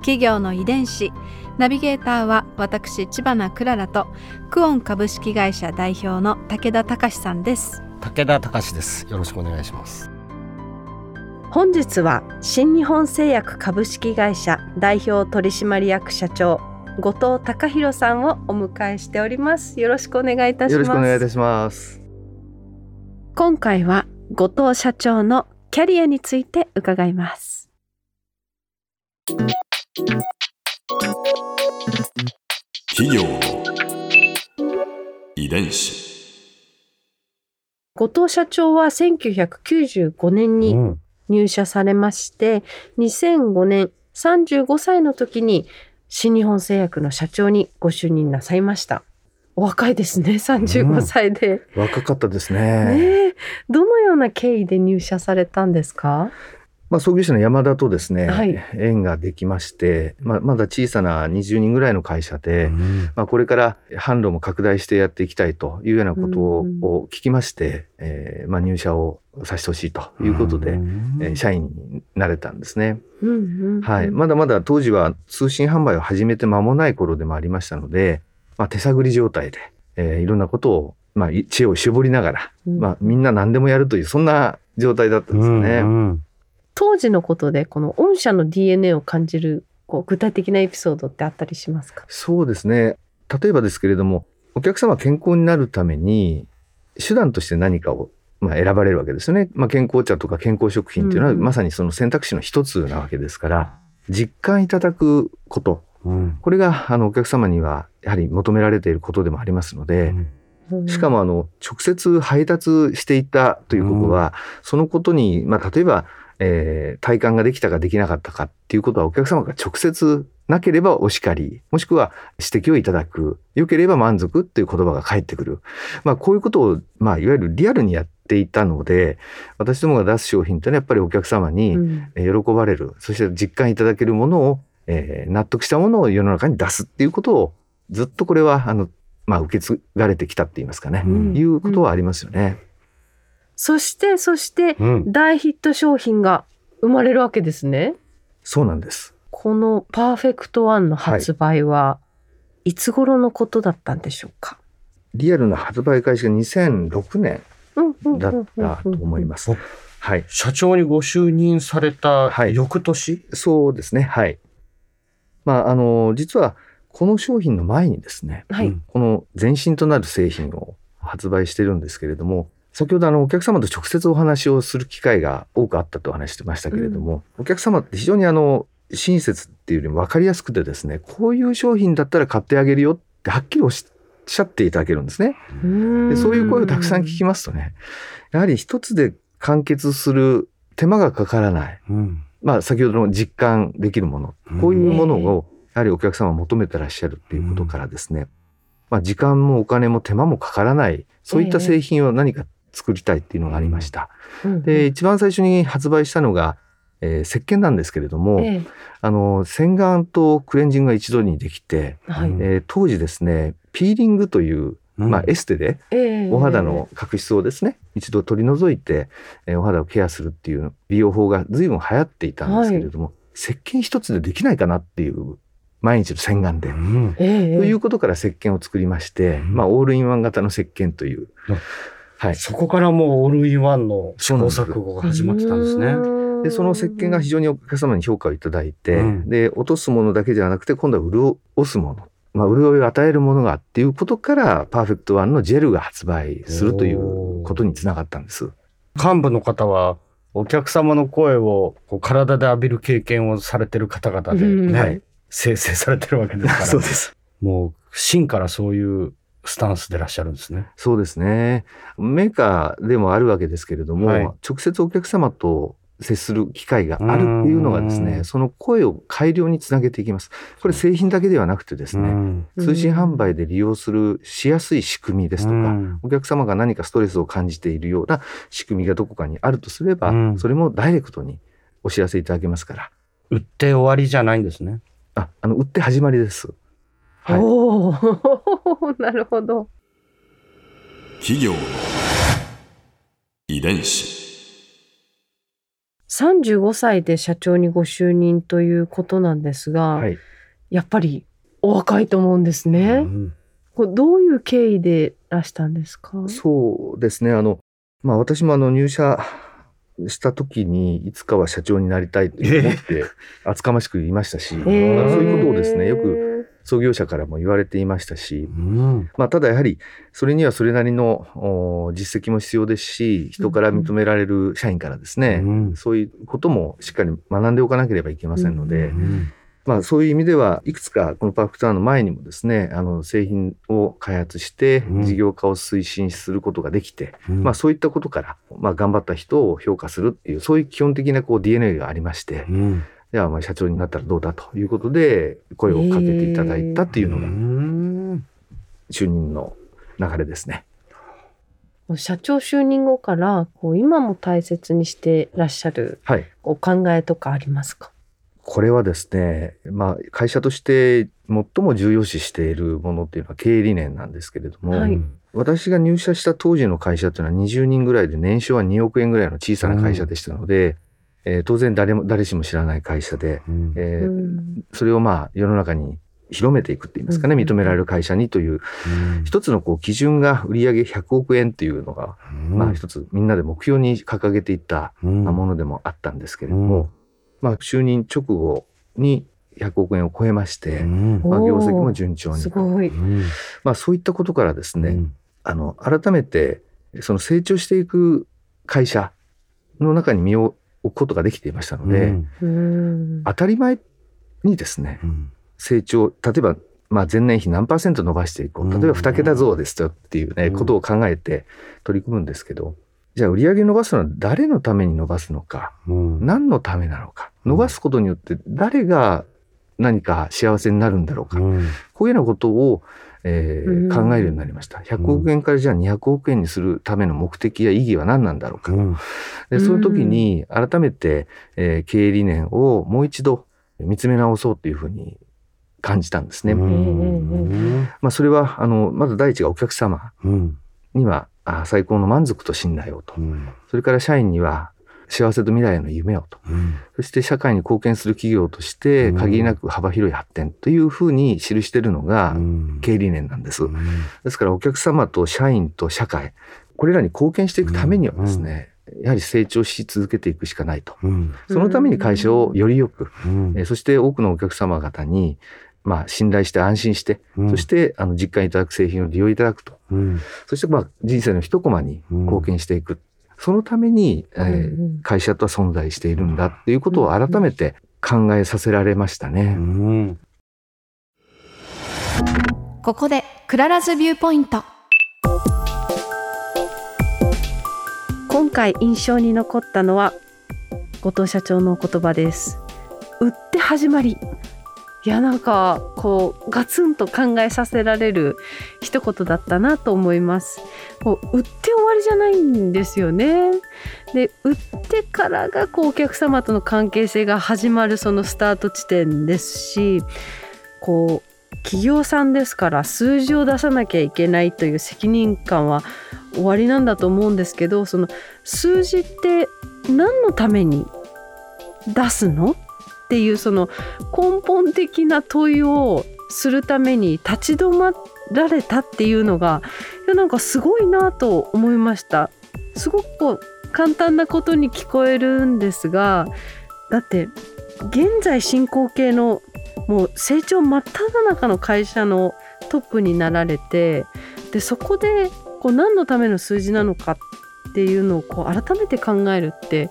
企業の遺伝子ナビゲーターは私知花くららとクオン株式会社代表の武田隆さんです。武田隆です。よろしくお願いします。本日は新日本製薬株式会社代表取締役社長後藤貴弘さんをお迎えしております。よろしくお願いいたします。よろしくお願いいたします。今回は後藤社長のキャリアについて伺います。企業遺伝子。後藤社長は1995年に入社されまして、2005年35歳の時に新日本製薬の社長にご就任なさいました。お若いですね、35歳で。若かったですね。どのような経緯で入社されたんですか？創業者の山田とですね、縁ができまして、まだ小さな20人ぐらいの会社で、これから販路も拡大してやっていきたいというようなことを聞きまして、入社をさせてほしいということで、社員になれたんですね。まだまだ当時は通信販売を始めて間もない頃でもありましたので、手探り状態で、いろんなことを、知恵を絞りながら、みんな何でもやるというそんな状態だったんですよね。当時のことでこの御社の DNA を感じる具体的なエピソードってあったりしますか？そうですね。例えばですけれども、お客様は健康になるために手段として何かを選ばれるわけですよね。健康茶とか健康食品というのはまさにその選択肢の一つなわけですから、実感いただくこと、これがお客様にはやはり求められていることでもありますので、しかも直接配達していたということは、そのことに、例えば体感ができたかできなかったかっていうことは、お客様が直接なければお叱り、もしくは指摘をいただく、良ければ満足っていう言葉が返ってくる。こういうことを、いわゆるリアルにやっていたので、私どもが出す商品ってのはやっぱりお客様に喜ばれる、そして実感いただけるものを、納得したものを世の中に出すっていうことを、ずっとこれは受け継がれてきたって言いますかね、いうことはありますよね。そして、大ヒット商品が生まれるわけですね。そうなんです。このパーフェクトワンの発売はいつ頃のことだったんでしょうか？リアルな発売開始が2006年だったと思います。社長にご就任された翌年、そうですね。実はこの商品の前にですね、この前身となる製品を発売してるんですけれども、先ほどお客様と直接お話をする機会が多くあったと話してましたけれども、お客様って非常に親切っていうよりも分かりやすくてですね、こういう商品だったら買ってあげるよってはっきりおっしゃっていただけるんですね。で、そういう声をたくさん聞きますとね、やはり一つで完結する手間がかからない、先ほどの実感できるもの、こういうものをやはりお客様は求めてらっしゃるっていうことからですね、時間もお金も手間もかからない、そういった製品を何か作りたいっていうのがありました。で、一番最初に発売したのが、石鹸なんですけれども、洗顔とクレンジングが一度にできて、当時ですね、ピーリングという、エステでお肌の角質をですね、一度取り除いて、お肌をケアするっていう美容法が随分流行っていたんですけれども、石鹸一つでできないかなっていう毎日の洗顔で、ということから石鹸を作りまして、オールインワン型の石鹸という、そこからもうオールインワンの試行錯誤が始まってたんですね。で、その石鹸が非常にお客様に評価をいただいて、で、落とすものだけじゃなくて今度は潤すもの、潤いを与えるものがっていうことからパーフェクトワンのジェルが発売するということにつながったんです。幹部の方はお客様の声をこう体で浴びる経験をされてる方々で、生成されてるわけですからそうです。もう芯からそういうスタンスでらっしゃるんですね。そうですね。メーカーでもあるわけですけれども、直接お客様と接する機会があるっていうのがですね、その声を改良につなげていきます。これ製品だけではなくてですね、通信販売で利用するしやすい仕組みですとか、お客様が何かストレスを感じているような仕組みがどこかにあるとすれば、それもダイレクトにお知らせいただけますから。売って終わりじゃないんですね。売って始まりです、はい、おーなるほど。企業の遺伝子。35歳で社長にご就任ということなんですが、はい、やっぱりお若いと思うんですね、これどういう経緯でいらしたんですか？そうですね、私も入社した時にいつかは社長になりたいと思って厚かましく言いましたし、そういうことをですねよく創業者からも言われていましたし、ただやはりそれにはそれなりの実績も必要ですし、人から認められる社員からですね、そういうこともしっかり学んでおかなければいけませんので、そういう意味ではいくつかこのパーフェクトワンの前にもですね製品を開発して事業化を推進することができて、そういったことから、頑張った人を評価するっていうそういう基本的なこう DNA がありまして、では社長になったらどうだということで声をかけていただいたというのが就任の流れですね。社長就任後から今も大切にしていらっしゃるお考えとかありますか？これはですね、会社として最も重要視しているものっていうのは経営理念なんですけれども、私が入社した当時の会社というのは20人ぐらいで年商は2億円ぐらいの小さな会社でしたので、当然誰しも知らない会社で、それを世の中に広めていくって言いますかね、認められる会社にという、一つのこう基準が売上100億円っていうのが、一つみんなで目標に掲げていったものでもあったんですけれども、就任直後に100億円を超えまして、業績も順調に、すごい、そういったことからですね、改めてその成長していく会社の中に身を置くことができていましたので、当たり前にですね、成長、例えば、前年比何%伸ばしていこう、例えば2桁増ですよっていうね、ことを考えて取り組むんですけど、じゃあ売上伸ばすのは誰のために伸ばすのか、何のためなのか、伸ばすことによって誰が何か幸せになるんだろうか、こういうようなことを、考えるようになりました。100億円からじゃあ200億円にするための目的や意義は何なんだろうか、でその時に改めて、経営理念をもう一度見つめ直そうというふうに感じたんですね。それはまず第一がお客様には、最高の満足と信頼をと、それから社員には幸せと未来への夢をと、そして社会に貢献する企業として限りなく幅広い発展というふうに記しているのが経営理念なんです、ですからお客様と社員と社会、これらに貢献していくためにはですね、やはり成長し続けていくしかないと、そのために会社をよりよく、そして多くのお客様方に信頼して安心して、そして実感いただく製品を利用いただくと、そして人生の一コマに貢献していく、そのために、会社とは存在しているんだっていうことを改めて考えさせられましたね。ここでクララズビューポイント。今回印象に残ったのは後藤社長のお言葉です。売って始まり。いや、ガツンと考えさせられる一言だったなと思います。売って終わりじゃないんですよね。で、売ってからがお客様との関係性が始まるそのスタート地点ですし、企業さんですから数字を出さなきゃいけないという責任感は終わりなんだと思うんですけど、その数字って何のために出すの？っていうその根本的な問いをするために立ち止まられたっていうのがすごいなと思いました。すごく簡単なことに聞こえるんですが、だって現在進行形のもう成長真っただ中の会社のトップになられて、でそこで何のための数字なのかっていうのを改めて考えるって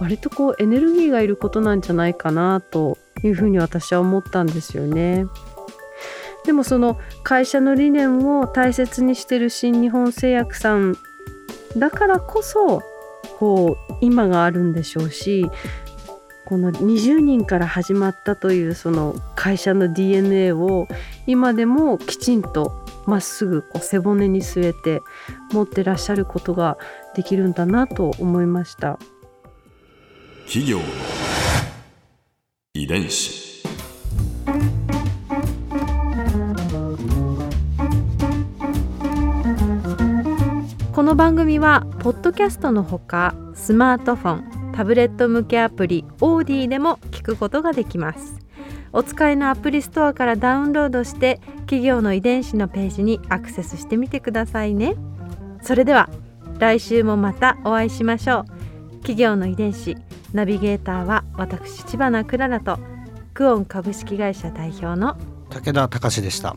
割とエネルギーがいることなんじゃないかなというふうに私は思ったんですよね。でもその会社の理念を大切にしている新日本製薬さんだからこそこう今があるんでしょうし、この20人から始まったというその会社の DNA を今でもきちんとまっすぐこう背骨に据えて持ってらっしゃることができるんだなと思いました。企業の遺伝子。この番組はポッドキャストのほかスマートフォン、タブレット向けアプリオーディでも聞くことができます。お使いのアプリストアからダウンロードして企業の遺伝子のページにアクセスしてみてくださいね。それでは来週もまたお会いしましょう。企業の遺伝子ナビゲーターは私知花くららとクオン株式会社代表の武田隆でした。